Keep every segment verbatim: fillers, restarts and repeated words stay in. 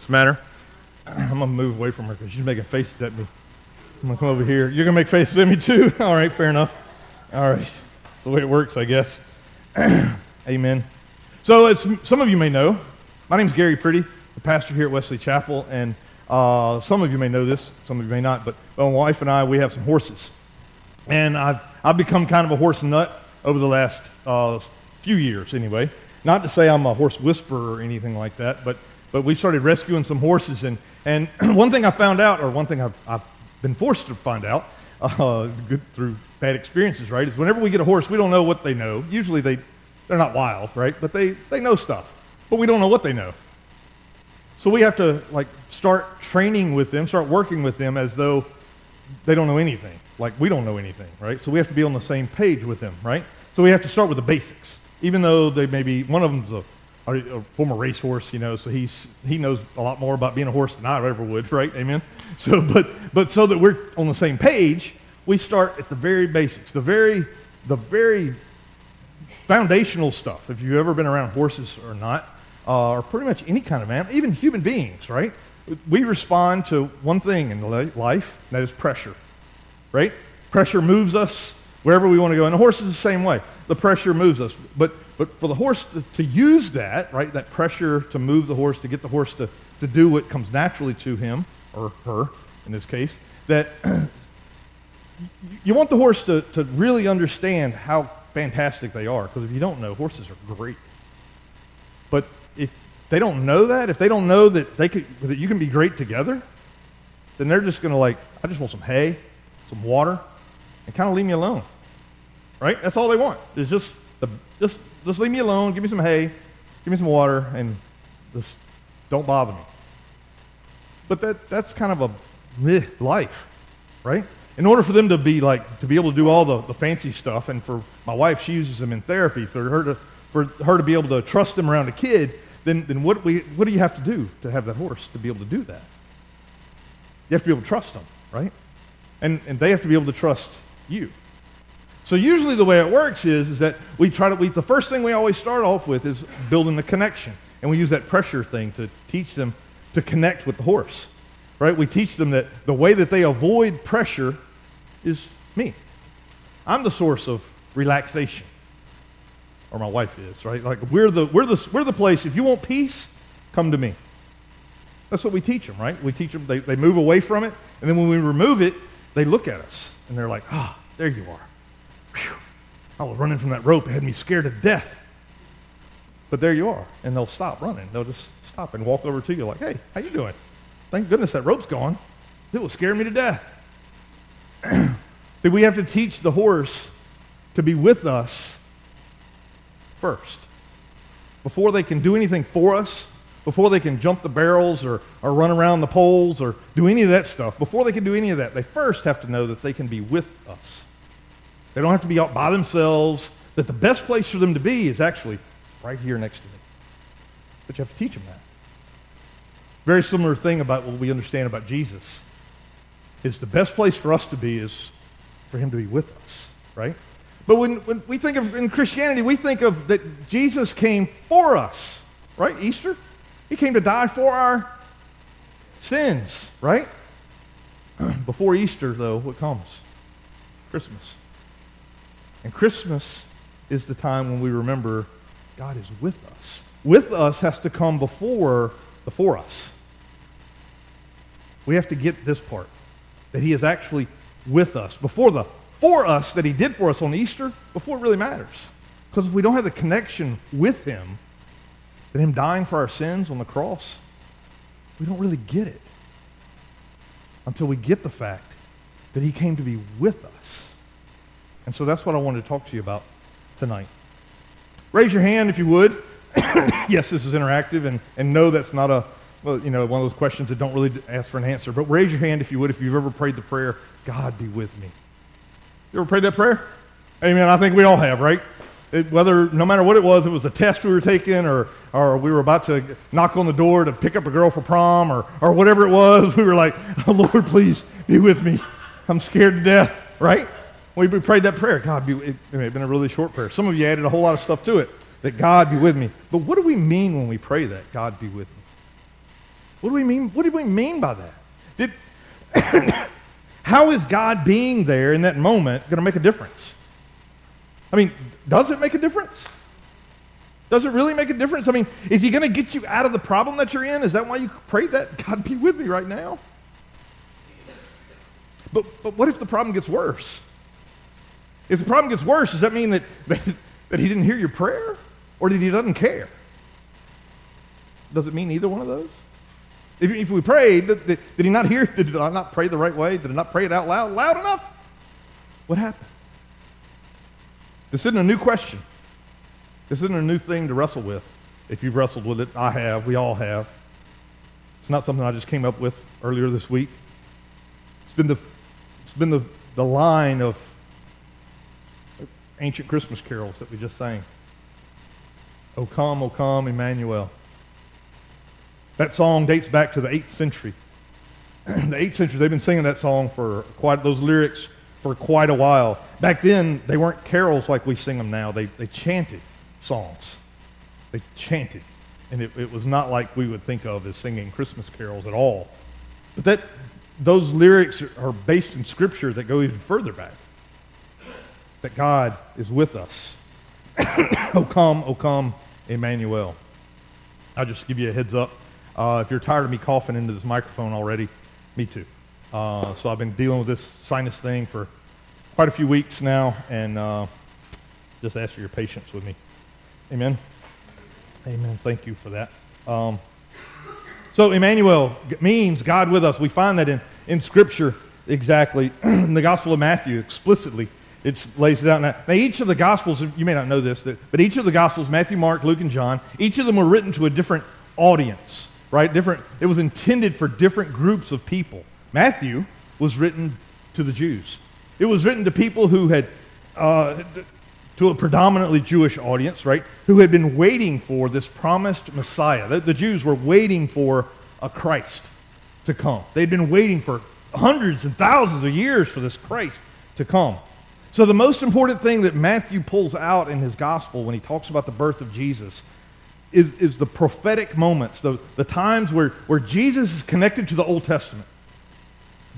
What's the matter? I'm going to move away from her because she's making faces at me. I'm going to come over here. You're going to make faces at me too? All right, fair enough. All right. That's the way it works, I guess. Amen. So as some of you may know, my name's Gary Pretty, the pastor here at Wesley Chapel, and uh, some of you may know this, some of you may not, but my wife and I, we have some horses. And I've, I've become kind of a horse nut over the last uh, few years anyway. Not to say I'm a horse whisperer or anything like that, but but we started rescuing some horses. And, and one thing I found out, or one thing I've, I've been forced to find out uh, good, through bad experiences, right, is whenever we get a horse, we don't know what they know. Usually they, they're not wild, right, but they, they know stuff, but we don't know what they know. So we have to, like, start training with them, start working with them as though they don't know anything. Like, we don't know anything, right? So we have to be on the same page with them, right? So we have to start with the basics, even though they may be, one of them's a, a former racehorse, you know, so he's he knows a lot more about being a horse than I ever would, right? Amen? So, but but so that we're on the same page, we start at the very basics, the very, the very foundational stuff. If you've ever been around horses or not, uh, or pretty much any kind of animal, even human beings, right? We respond to one thing in life, and that is pressure, right? Pressure moves us wherever we want to go, and the horse is the same way. The pressure moves us, but but for the horse to, to use that, right, that pressure to move the horse, to get the horse to, to do what comes naturally to him, or her, in this case, that you want the horse to, to really understand how fantastic they are, because if you don't know, horses are great. But if they don't know that, if they don't know that they could, that you can be great together, then they're just going to like, I just want some hay, some water, and kind of leave me alone, right? That's all they want, is just the, just just leave me alone, give me some hay, give me some water, and just don't bother me. But that that's kind of a meh life, right? In order for them to be like, to be able to do all the, the fancy stuff, and for my wife, she uses them in therapy, for her to for her to be able to trust them around a kid, then then what we what do you have to do to have that horse to be able to do that? You have to be able to trust them, right? And and they have to be able to trust you. So usually the way it works is, is that we try to, we, the first thing we always start off with is building the connection. And we use that pressure thing to teach them to connect with the horse, right? We teach them that the way that they avoid pressure is me. I'm the source of relaxation, or my wife is, right? Like we're the, we're the, we're the place, if you want peace, come to me. That's what we teach them, right? We teach them, they, they move away from it, and then when we remove it, they look at us, and they're like, ah, oh, there you are. Whew. I was running from that rope. It had me scared to death. But there you are. And they'll stop running. They'll just stop and walk over to you like, hey, how you doing? Thank goodness that rope's gone. It will scare me to death. See, we have to teach the horse to be with us first. Before they can do anything for us, before they can jump the barrels or, or run around the poles or do any of that stuff, before they can do any of that, they first have to know that they can be with us. They don't have to be out by themselves, that the best place for them to be is actually right here next to me. But you have to teach them that. Very similar thing about what we understand about Jesus is the best place for us to be is for him to be with us, right? But when, when we think of, in Christianity, we think of that Jesus came for us, right? Easter, he came to die for our sins, right? Before Easter, though, what comes? Christmas. And Christmas is the time when we remember God is with us. With us has to come before the for us. We have to get this part, that he is actually with us. Before the for us that he did for us on Easter, before it really matters. Because if we don't have the connection with him, that him dying for our sins on the cross, we don't really get it until we get the fact that he came to be with us. And so that's what I wanted to talk to you about tonight. Raise your hand if you would. Yes, this is interactive, and, and no, that's not a, well, you know, one of those questions that don't really ask for an answer. But raise your hand if you would if you've ever prayed the prayer, God be with me. You ever prayed that prayer? Amen. I think we all have, right? It, whether, no matter what it was, it was a test we were taking, or or we were about to knock on the door to pick up a girl for prom, or or whatever it was, we were like, oh, Lord, please be with me. I'm scared to death, right? We prayed that prayer. God, be, it may have been a really short prayer. Some of you added a whole lot of stuff to it, that God be with me. But what do we mean when we pray that, God be with me? What do we mean? What do we mean by that? Did, how is God being there in that moment going to make a difference? I mean, does it make a difference? Does it really make a difference? I mean, is he going to get you out of the problem that you're in? Is that why you pray that? God, be with me right now. But but what if the problem gets worse? If the problem gets worse, does that mean that, that, that he didn't hear your prayer? Or that he doesn't care? Does it mean either one of those? If, if we prayed, did, did, did he not hear? Did I not pray the right way? Did I not pray it out loud? Loud enough? What happened? This isn't a new question. This isn't a new thing to wrestle with. If you've wrestled with it, I have, we all have. It's not something I just came up with earlier this week. It's been the, it's been the, the line of ancient Christmas carols that we just sang. O come, O come, Emmanuel. That song dates back to the eighth century. The eighth century, they've been singing that song for quite, those lyrics for quite a while. Back then, they weren't carols like we sing them now. They, they chanted songs. They chanted. And it, it was not like we would think of as singing Christmas carols at all. But that those lyrics are based in Scripture that go even further back. That God is with us. O come, O come, Emmanuel. I'll just give you a heads up. Uh, if you're tired of me coughing into this microphone already, me too. Uh, so I've been dealing with this sinus thing for quite a few weeks now, and uh, just ask for your patience with me. Amen? Amen. Thank you for that. Um, so Emmanuel means God with us. We find that in, in Scripture exactly. In the Gospel of Matthew explicitly. It lays it out. Now, now, each of the Gospels, you may not know this, but each of the Gospels, Matthew, Mark, Luke, and John, each of them were written to a different audience, right? Different. It was intended for different groups of people. Matthew was written to the Jews. It was written to people who had, uh, to a predominantly Jewish audience, right, who had been waiting for this promised Messiah. The, the Jews were waiting for a Christ to come. They'd been waiting for hundreds and thousands of years for this Christ to come. So the most important thing that Matthew pulls out in his gospel when he talks about the birth of Jesus is, is the prophetic moments, the, the times where, where Jesus is connected to the Old Testament.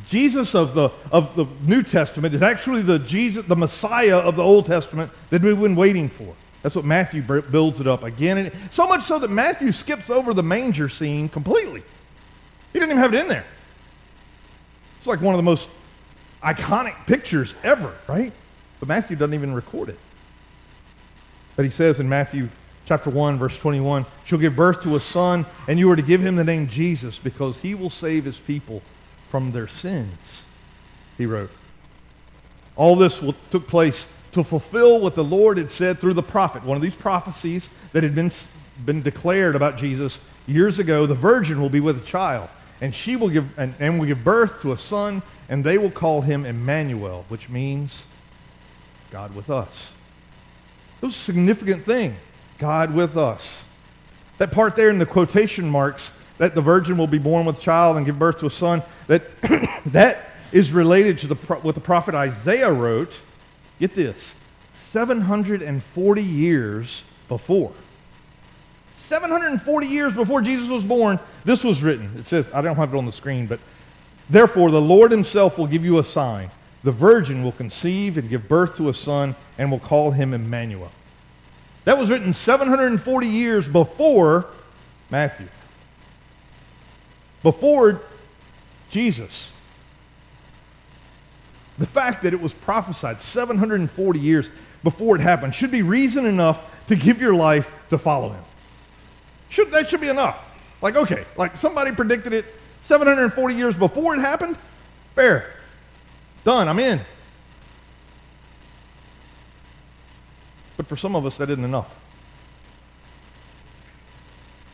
Jesus of the of the New Testament is actually the Jesus, the Messiah of the Old Testament that we've been waiting for. That's what Matthew builds it up again. And so much so that Matthew skips over the manger scene completely. He didn't even have it in there. It's like one of the most iconic pictures ever, right? But Matthew doesn't even record it. But he says in Matthew chapter one, verse twenty-one, she'll give birth to a son, and you are to give him the name Jesus, because he will save his people from their sins, he wrote. All this will, took place to fulfill what the Lord had said through the prophet, one of these prophecies that had been, been declared about Jesus years ago. The virgin will be with a child, and she will give and, and will give birth to a son, and they will call him Emmanuel, which means God with us. It was a significant thing. God with us. That part there in the quotation marks, that the virgin will be born with child and give birth to a son, that that is related to the what the prophet Isaiah wrote, get this, seven hundred forty years before. seven hundred forty years before Jesus was born, this was written. It says, I don't have it on the screen, but therefore the Lord himself will give you a sign. The virgin will conceive and give birth to a son and will call him Emmanuel. That was written seven hundred forty years before Matthew. Before Jesus. The fact that it was prophesied seven hundred forty years before it happened should be reason enough to give your life to follow him. Should, that should be enough. Like, okay, like somebody predicted it seven hundred forty years before it happened. Fair. Done, I'm in. But for some of us, that isn't enough.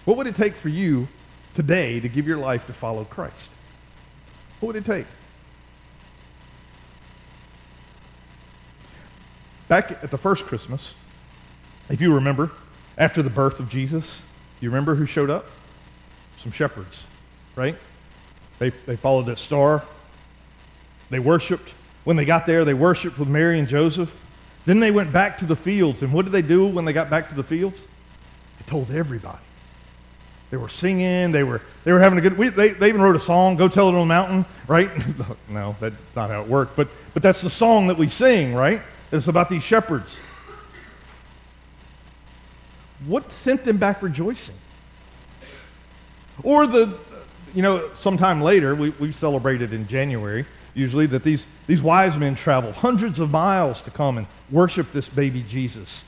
What would it take for you today to give your life to follow Christ? What would it take? Back at the first Christmas, if you remember, after the birth of Jesus, you remember who showed up? Some shepherds, right? They, they followed that star. They worshiped. When they got there, they worshiped with Mary and Joseph. Then they went back to the fields. And what did they do when they got back to the fields? They told everybody. They were singing. They were they were having a good. We, they they even wrote a song. Go tell it on the mountain, right? No, that's not how it worked. But but that's the song that we sing, right? It's about these shepherds. What sent them back rejoicing? Or the, you know, sometime later we we celebrated in January usually that these these wise men traveled hundreds of miles to come and worship this baby Jesus.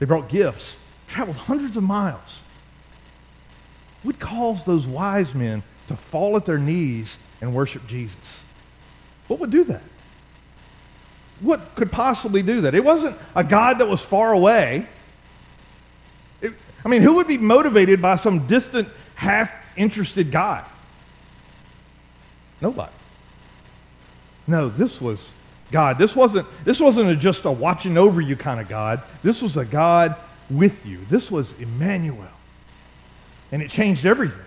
They brought gifts, traveled hundreds of miles. What caused those wise men to fall at their knees and worship Jesus? What would do that? What could possibly do that? It wasn't a God that was far away. It, I mean, who would be motivated by some distant, half-interested God? Nobody. No, this was God. This wasn't, this wasn't a just a watching over you kind of God. This was a God with you. This was Emmanuel. And it changed everything.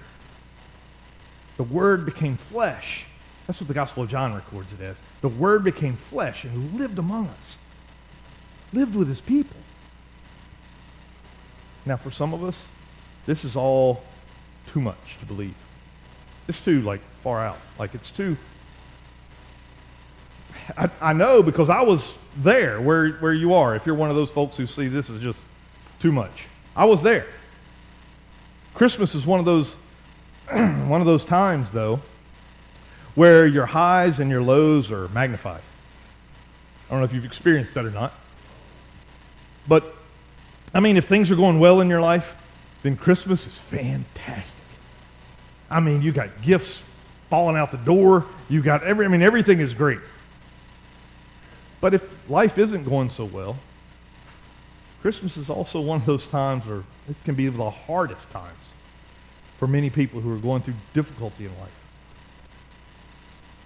The Word became flesh. That's what the Gospel of John records it as. The Word became flesh and lived among us, lived with his people. Now, for some of us, this is all too much to believe. It's too, like, far out. Like, it's too... I, I know because I was there where, where you are. If you're one of those folks who see this is just too much. I was there. Christmas is one of those, one of those times, though, where your highs and your lows are magnified. I don't know if you've experienced that or not. But, I mean, if things are going well in your life, then Christmas is fantastic. I mean, you got gifts falling out the door. You got every, I mean, everything is great. But if life isn't going so well, Christmas is also one of those times where it can be the hardest times for many people who are going through difficulty in life.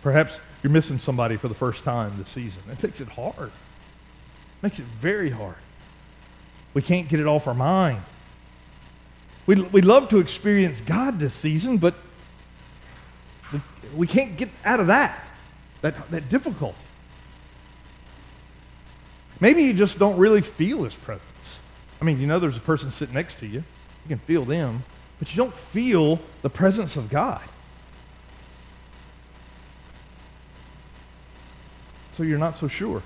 Perhaps you're missing somebody for the first time this season. It makes it hard. It makes it very hard. We can't get it off our mind. We we love to experience God this season, but we can't get out of that, that, that difficulty. Maybe you just don't really feel his presence. I mean, you know there's a person sitting next to you. You can feel them, but you don't feel the presence of God. So you're not so sure.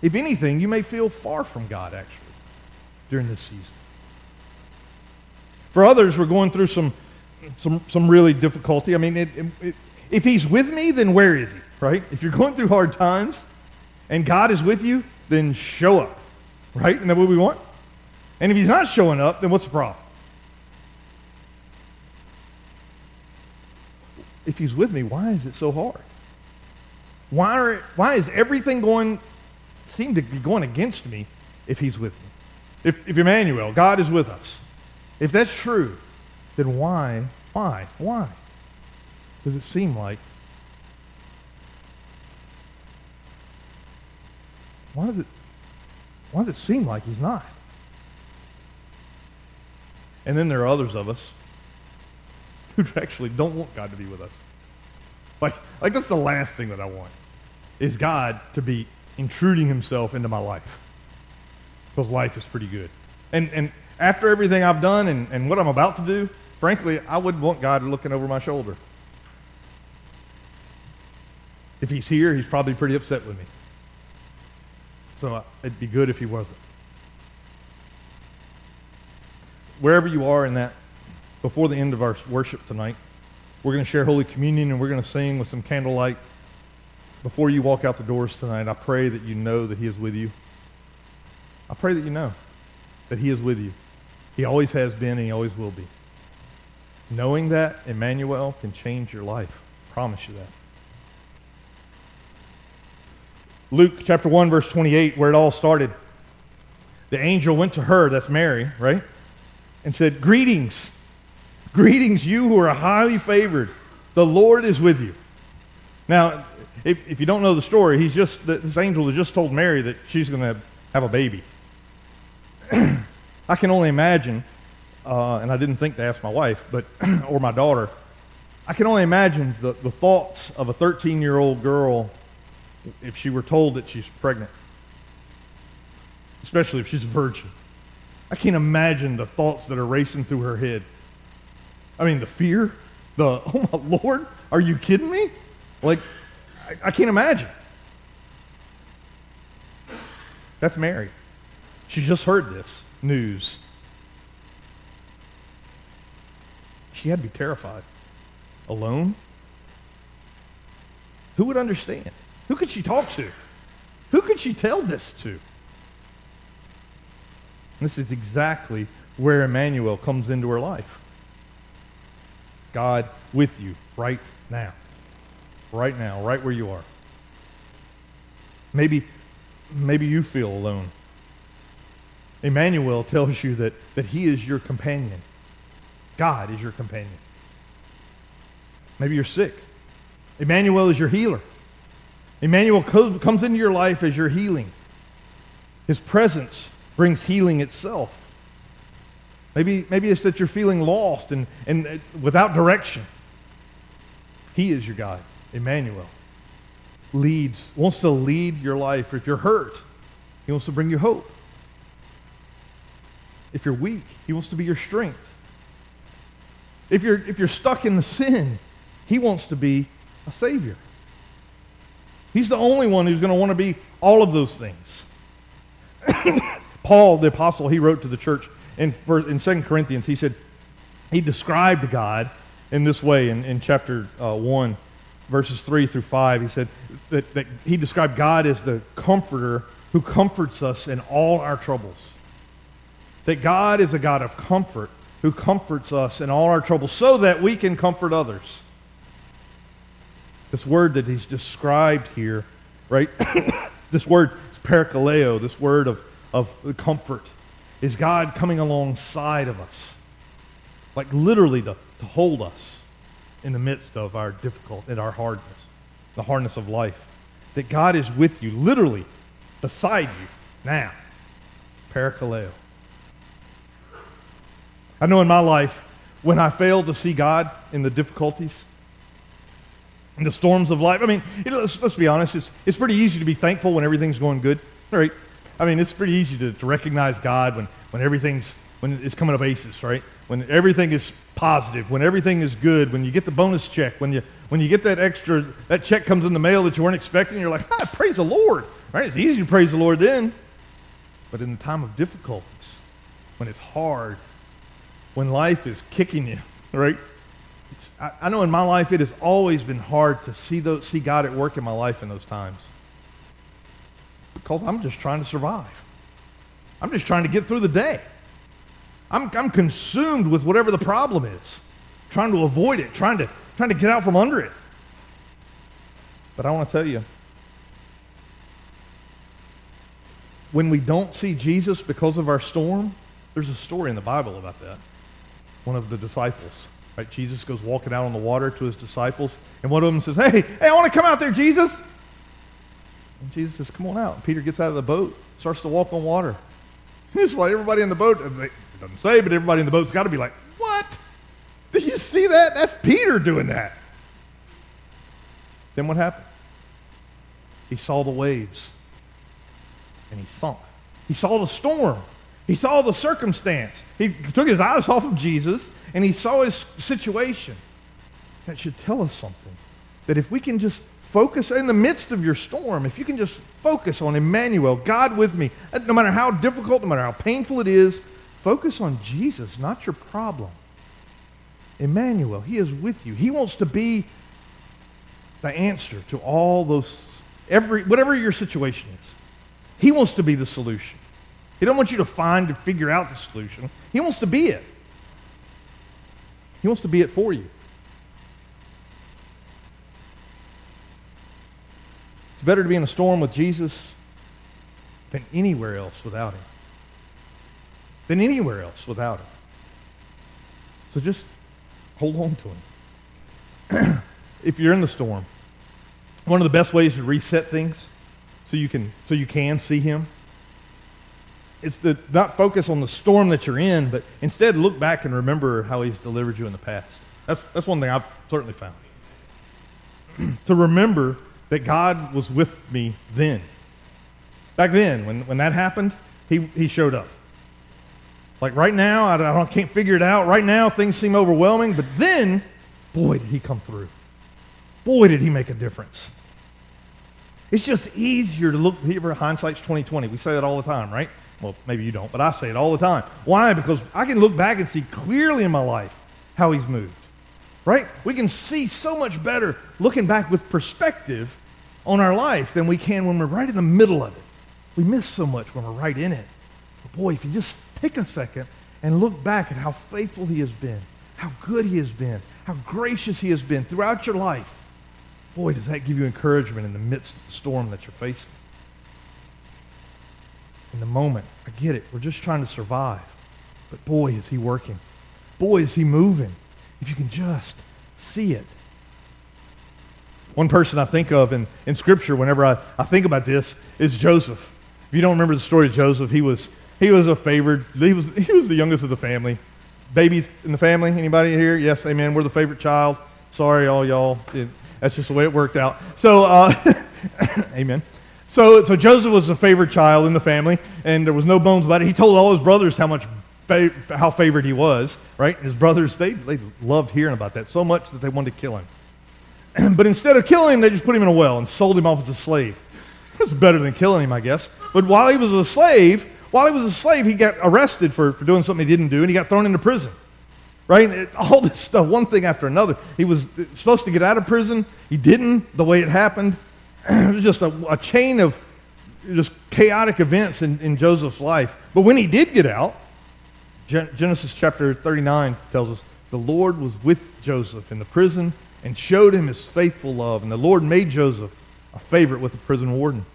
If anything, you may feel far from God, actually, during this season. For others, we're going through some some, some really difficulty. I mean, it, it, if he's with me, then where is he, right? If you're going through hard times, and God is with you, then show up, right? Isn't that what we want? And if he's not showing up, then what's the problem? If he's with me, why is it so hard? Why are, why is everything going, seem to be going against me if he's with me? If, if Emmanuel, God is with us, if that's true, then why, why, why does it seem like Why does it why does it seem like he's not? And then there are others of us who actually don't want God to be with us. Like, like that's the last thing that I want, is God to be intruding himself into my life. Because life is pretty good. And and after everything I've done and, and what I'm about to do, frankly, I wouldn't want God looking over my shoulder. If he's here, he's probably pretty upset with me. So it'd be good if he wasn't. Wherever you are in that, before the end of our worship tonight, we're going to share Holy Communion and we're going to sing with some candlelight. Before you walk out the doors tonight, I pray that you know that he is with you. I pray that you know that he is with you. He always has been and he always will be. Knowing that, Emmanuel, can change your life. I promise you that. Luke chapter one, verse twenty-eight, where it all started. The angel went to her, that's Mary, right? And said, "Greetings, greetings you who are highly favored. The Lord is with you." Now, if, if you don't know the story, he's just this angel has just told Mary that she's going to have a baby. I can only imagine, uh, and I didn't think to ask my wife, but or my daughter, I can only imagine the, the thoughts of a thirteen-year-old girl if she were told that she's pregnant, especially if she's a virgin. I can't imagine the thoughts that are racing through her head. I mean, the fear, the, oh my Lord, are you kidding me? Like, I, I can't imagine. That's Mary. She just heard this news. She had to be terrified. Alone? Who would understand? Who could she talk to? Who could she tell this to? And this is exactly where Emmanuel comes into her life. God with you right now. Right now, right where you are. Maybe, maybe you feel alone. Emmanuel tells you that, that he is your companion. God is your companion. Maybe you're sick. Emmanuel is your healer. Emmanuel co- comes into your life as your healing. His presence brings healing itself. Maybe, maybe it's that you're feeling lost and, and without direction. He is your guide. Emmanuel leads, wants to lead your life. If you're hurt, he wants to bring you hope. If you're weak, he wants to be your strength. If you're, if you're stuck in the sin, he wants to be a savior. He's the only one who's going to want to be all of those things. Paul, the apostle, he wrote to the church in, in Second Corinthians. He said, he described God in this way in, in chapter uh, one, verses three through five. He said that, that he described God as the comforter who comforts us in all our troubles. That God is a God of comfort who comforts us in all our troubles so that we can comfort others. This word that he's described here, right? This word is parakaleo, this word of, of comfort, is God coming alongside of us. Like literally to, to hold us in the midst of our difficult and our hardness, the hardness of life. That God is with you, literally beside you now. Parakaleo. I know in my life, when I fail to see God in the difficulties, in the storms of life. I mean, you know, let's, let's be honest. It's, it's pretty easy to be thankful when everything's going good, right? I mean, it's pretty easy to, to recognize God when, when everything's, when it's coming up aces, right? When everything is positive, when everything is good, when you get the bonus check, when you when you get that extra, that check comes in the mail that you weren't expecting, you're like, ah, praise the Lord, right? It's easy to praise the Lord then. But in the time of difficulties, when it's hard, when life is kicking you, right? It's, I, I know in my life it has always been hard to see those, see God at work in my life in those times. Because I'm just trying to survive. I'm just trying to get through the day. I'm, I'm consumed with whatever the problem is, trying to avoid it, trying to, trying to get out from under it. But I want to tell you, when we don't see Jesus because of our storm, there's a story in the Bible about that. One of the disciples, right? Jesus goes walking out on the water to his disciples, and one of them says, hey, hey, I want to come out there, Jesus. And Jesus says, come on out. And Peter gets out of the boat, starts to walk on water. And it's like everybody in the boat, it doesn't say, but everybody in the boat's got to be like, what? Did you see that? That's Peter doing that. Then what happened? He saw the waves, and he sunk. He saw the storm. He saw the circumstance. He took his eyes off of Jesus, and he saw his situation. That should tell us something. That if we can just focus in the midst of your storm, if you can just focus on Emmanuel, God with me, no matter how difficult, no matter how painful it is, focus on Jesus, not your problem. Emmanuel, he is with you. He wants to be the answer to all those, every whatever your situation is. He wants to be the solution. He don't want you to find and figure out the solution. He wants to be it. He wants to be it for you. It's better to be in a storm with Jesus than anywhere else without him. Than anywhere else without him. So just hold on to him. If you're in the storm, one of the best ways to reset things so you can so you can see him. It's to not focus on the storm that you're in, but instead look back and remember how he's delivered you in the past. That's, that's one thing I've certainly found. To remember that God was with me then. Back then, when, when that happened, he, he showed up. Like right now, I, don't, I can't figure it out. Right now, things seem overwhelming. But then, boy, did he come through. Boy, did he make a difference. It's just easier to look. Hindsight's twenty twenty. We say that all the time, right? Well, maybe you don't, but I say it all the time. Why? Because I can look back and see clearly in my life how he's moved, right? We can see so much better looking back with perspective on our life than we can when we're right in the middle of it. We miss so much when we're right in it. But boy, if you just take a second and look back at how faithful he has been, how good he has been, how gracious he has been throughout your life, boy, does that give you encouragement in the midst of the storm that you're facing. In the moment, I get it. We're just trying to survive. But boy, is he working. Boy, is he moving. If you can just see it. One person I think of in, in Scripture whenever I, I think about this is Joseph. If you don't remember the story of Joseph, he was he was a favored, he was he was the youngest of the family. Babies in the family, anybody here? Yes, amen. We're the favorite child. Sorry, all y'all. It, that's just the way it worked out. So, uh, amen. So, so Joseph was the favorite child in the family, and there was no bones about it. He told all his brothers how much, fa- how favored he was, right? His brothers, they, they loved hearing about that so much that they wanted to kill him. But instead of killing him, they just put him in a well and sold him off as a slave. That's better than killing him, I guess. But while he was a slave, while he was a slave, he got arrested for, for doing something he didn't do, and he got thrown into prison, right? And it, all this stuff, one thing after another. He was supposed to get out of prison. He didn't, the way it happened. It was just a, a chain of just chaotic events in, in Joseph's life. But when he did get out, Gen- Genesis chapter thirty-nine tells us, the Lord was with Joseph in the prison and showed him his faithful love. And the Lord made Joseph a favorite with the prison warden.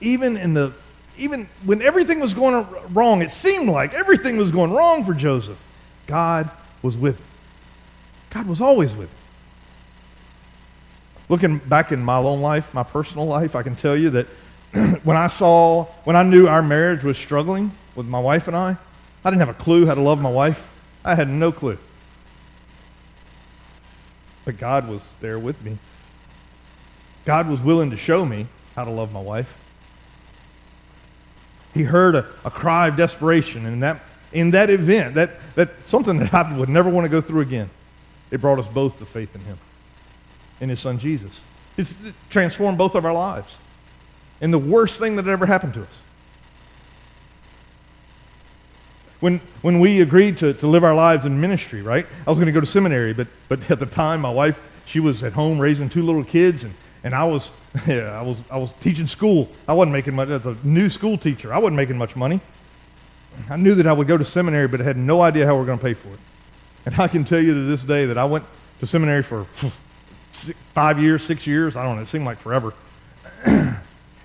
Even in the, even when everything was going wrong, it seemed like everything was going wrong for Joseph, God was with him. God was always with him. Looking back in my own life, my personal life, I can tell you that when I saw, when I knew our marriage was struggling with my wife and I, I didn't have a clue how to love my wife. I had no clue. But God was there with me. God was willing to show me how to love my wife. He heard a, a cry of desperation, and that in that event, that, that something that I would never want to go through again, it brought us both to faith in him. In his son Jesus. It's transformed both of our lives. And the worst thing that had ever happened to us. When when we agreed to, to live our lives in ministry, right? I was going to go to seminary, but but at the time my wife, she was at home raising two little kids, and, and I was yeah, I was I was teaching school. I wasn't making much as a new school teacher. I wasn't making much money. I knew that I would go to seminary, but I had no idea how we were going to pay for it. And I can tell you to this day that I went to seminary for Five years, six years, I don't know, it seemed like forever.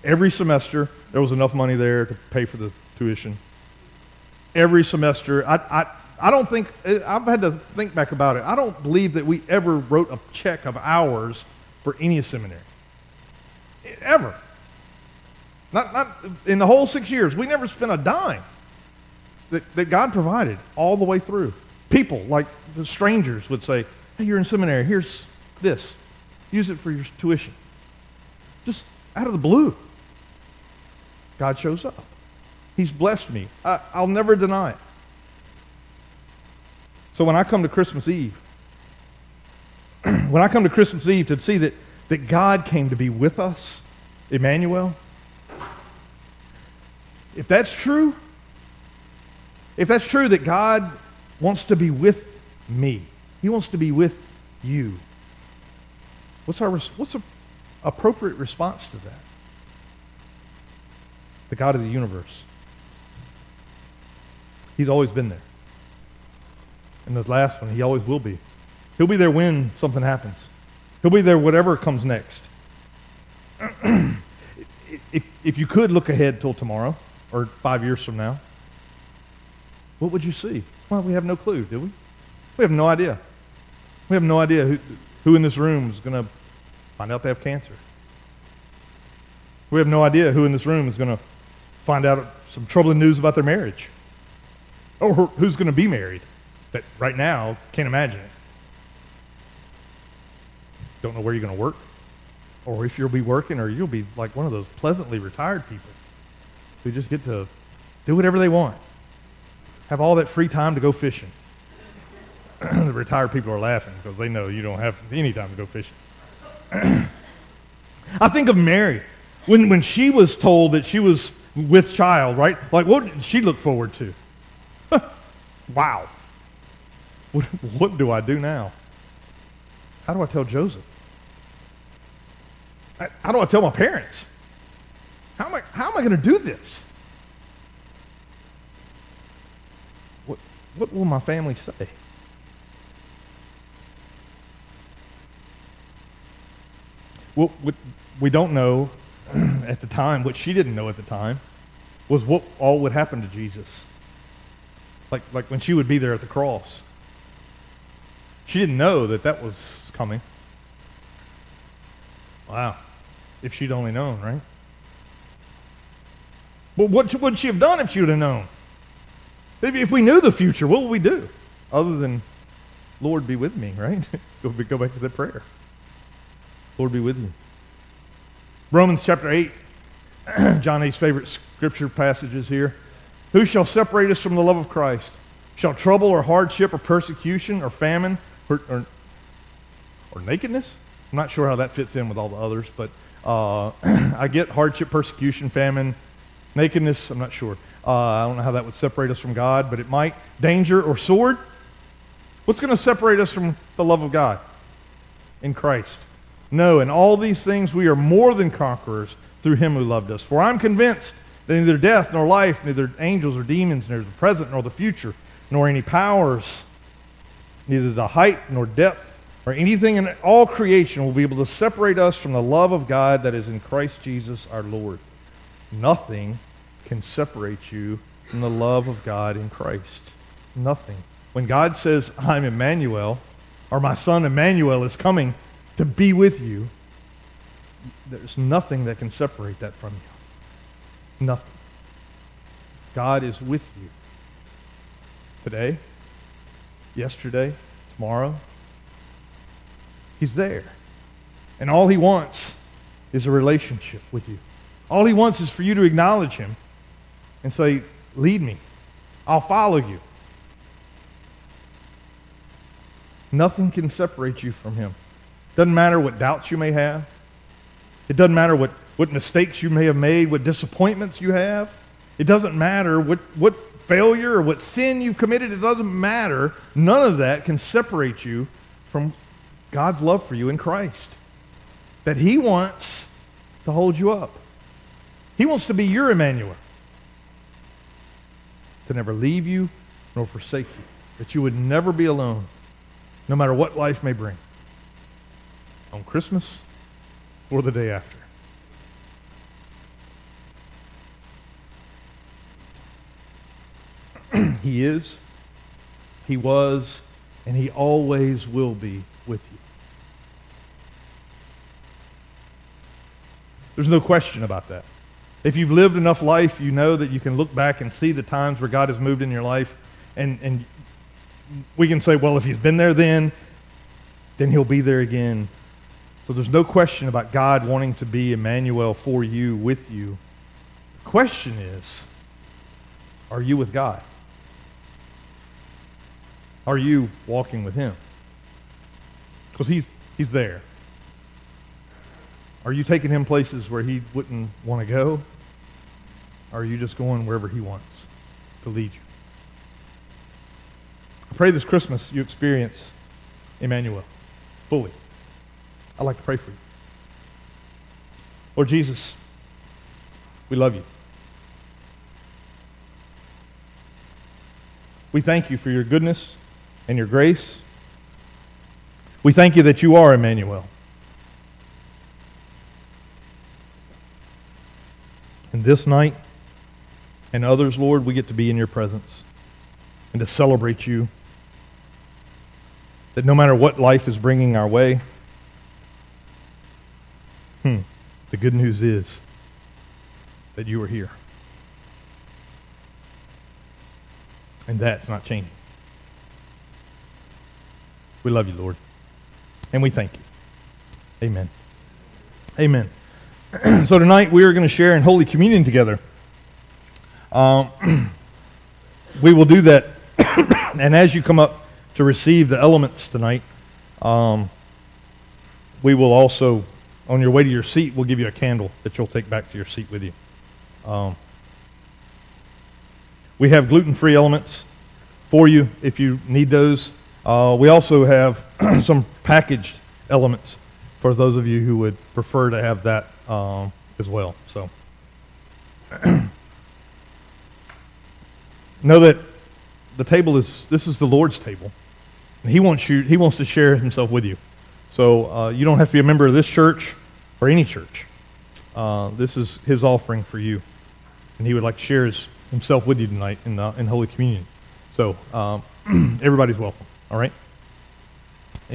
Every semester, there was enough money there to pay for the tuition. Every semester, I I, I don't think, I've had to think back about it. I don't believe that we ever wrote a check of ours for any seminary. Ever. Not not in the whole six years. We never spent a dime that, that God provided all the way through. People, like the strangers, would say, hey, you're in seminary, here's this. Use it for your tuition. Just out of the blue, God shows up. He's blessed me. I, I'll never deny it. So when I come to Christmas Eve, when I come to Christmas Eve to see that, that God came to be with us, Emmanuel, if that's true, if that's true that God wants to be with me, he wants to be with you, What's our what's an appropriate response to that? The God of the universe. He's always been there. And the last one, he always will be. He'll be there when something happens. He'll be there whatever comes next. if, if you could look ahead till tomorrow or five years from now, what would you see? Well, we have no clue, do we? We have no idea. We have no idea who... Who in this room is going to find out they have cancer? We have no idea who in this room is going to find out some troubling news about their marriage. Or who's going to be married that right now can't imagine it. Don't know where you're going to work. Or if you'll be working, or you'll be like one of those pleasantly retired people who just get to do whatever they want. have all that free time to go fishing. The retired people are laughing because they know you don't have any time to go fishing. I think of Mary. When when she was told that she was with child, right? Like, what did she look forward to? Wow. What, what do I do now? How do I tell Joseph? I, how do I tell my parents? How am I, how am I going to do this? What, what will my family say? Well, we don't know at the time, what she didn't know at the time, was what all would happen to Jesus. Like, like when she would be there at the cross. She didn't know that that was coming. Wow. If she'd only known, right? But what would she have done if she would have known? If we knew the future, what would we do? Other than, Lord, be with me, right? Go, go back to that prayer. Lord, be with you. Romans chapter eight, John eigh's favorite scripture passages here. Who shall separate us from the love of Christ? Shall trouble or hardship or persecution or famine or, or, or nakedness? I'm not sure how that fits in with all the others, but uh, I get hardship, persecution, famine, nakedness. I'm not sure. Uh, I don't know how that would separate us from God, but it might. Danger or sword? What's going to separate us from the love of God in Christ? No, in all these things we are more than conquerors through him who loved us. For I'm convinced that neither death nor life, neither angels or demons, neither the present nor the future, nor any powers, neither the height nor depth, or anything in all creation will be able to separate us from the love of God that is in Christ Jesus our Lord. Nothing can separate you from the love of God in Christ. Nothing. When God says, I'm Emmanuel, or my son Emmanuel is coming to be with you, there's nothing that can separate that from you. Nothing. God is with you. Today, yesterday, tomorrow. He's there. And all he wants is a relationship with you. All he wants is for you to acknowledge him and say, lead me. I'll follow you. Nothing can separate you from him. Doesn't matter what doubts you may have. It doesn't matter what, what mistakes you may have made, what disappointments you have. It doesn't matter what, what failure or what sin you've committed. It doesn't matter. None of that can separate you from God's love for you in Christ. That he wants to hold you up. He wants to be your Emmanuel. To never leave you nor forsake you. That you would never be alone, no matter what life may bring. On Christmas or the day after. He is, he was, and he always will be with you. There's no question about that. If you've lived enough life, you know that you can look back and see the times where God has moved in your life, and, and we can say, well, if he's been there then, then he'll be there again. So there's no question about God wanting to be Emmanuel for you, with you. The question is, are you with God? Are you walking with him? Because he's, he's there. Are you taking him places where he wouldn't want to go? Or are you just going wherever he wants to lead you? I pray this Christmas you experience Emmanuel fully. I'd like to pray for you. Lord Jesus, we love you. We thank you for your goodness and your grace. We thank you that you are Emmanuel. And this night and others, Lord, we get to be in your presence and to celebrate you. That no matter what life is bringing our way, Hmm. the good news is that you are here. And that's not changing. We love you, Lord. And we thank you. Amen. Amen. So tonight we are going to share in Holy Communion together. Um, we will do that. And as you come up to receive the elements tonight, um, we will also, on your way to your seat, we'll give you a candle that you'll take back to your seat with you. Um, we have gluten-free elements for you if you need those. Uh, we also have some packaged elements for those of you who would prefer to have that um, as well. So know that the table is, this is the Lord's table. And he wants you, he wants to share himself with you. So uh, you don't have to be a member of this church or any church. Uh, this is his offering for you. And he would like to share his, himself with you tonight in, the, in Holy Communion. So um, everybody's welcome, all right?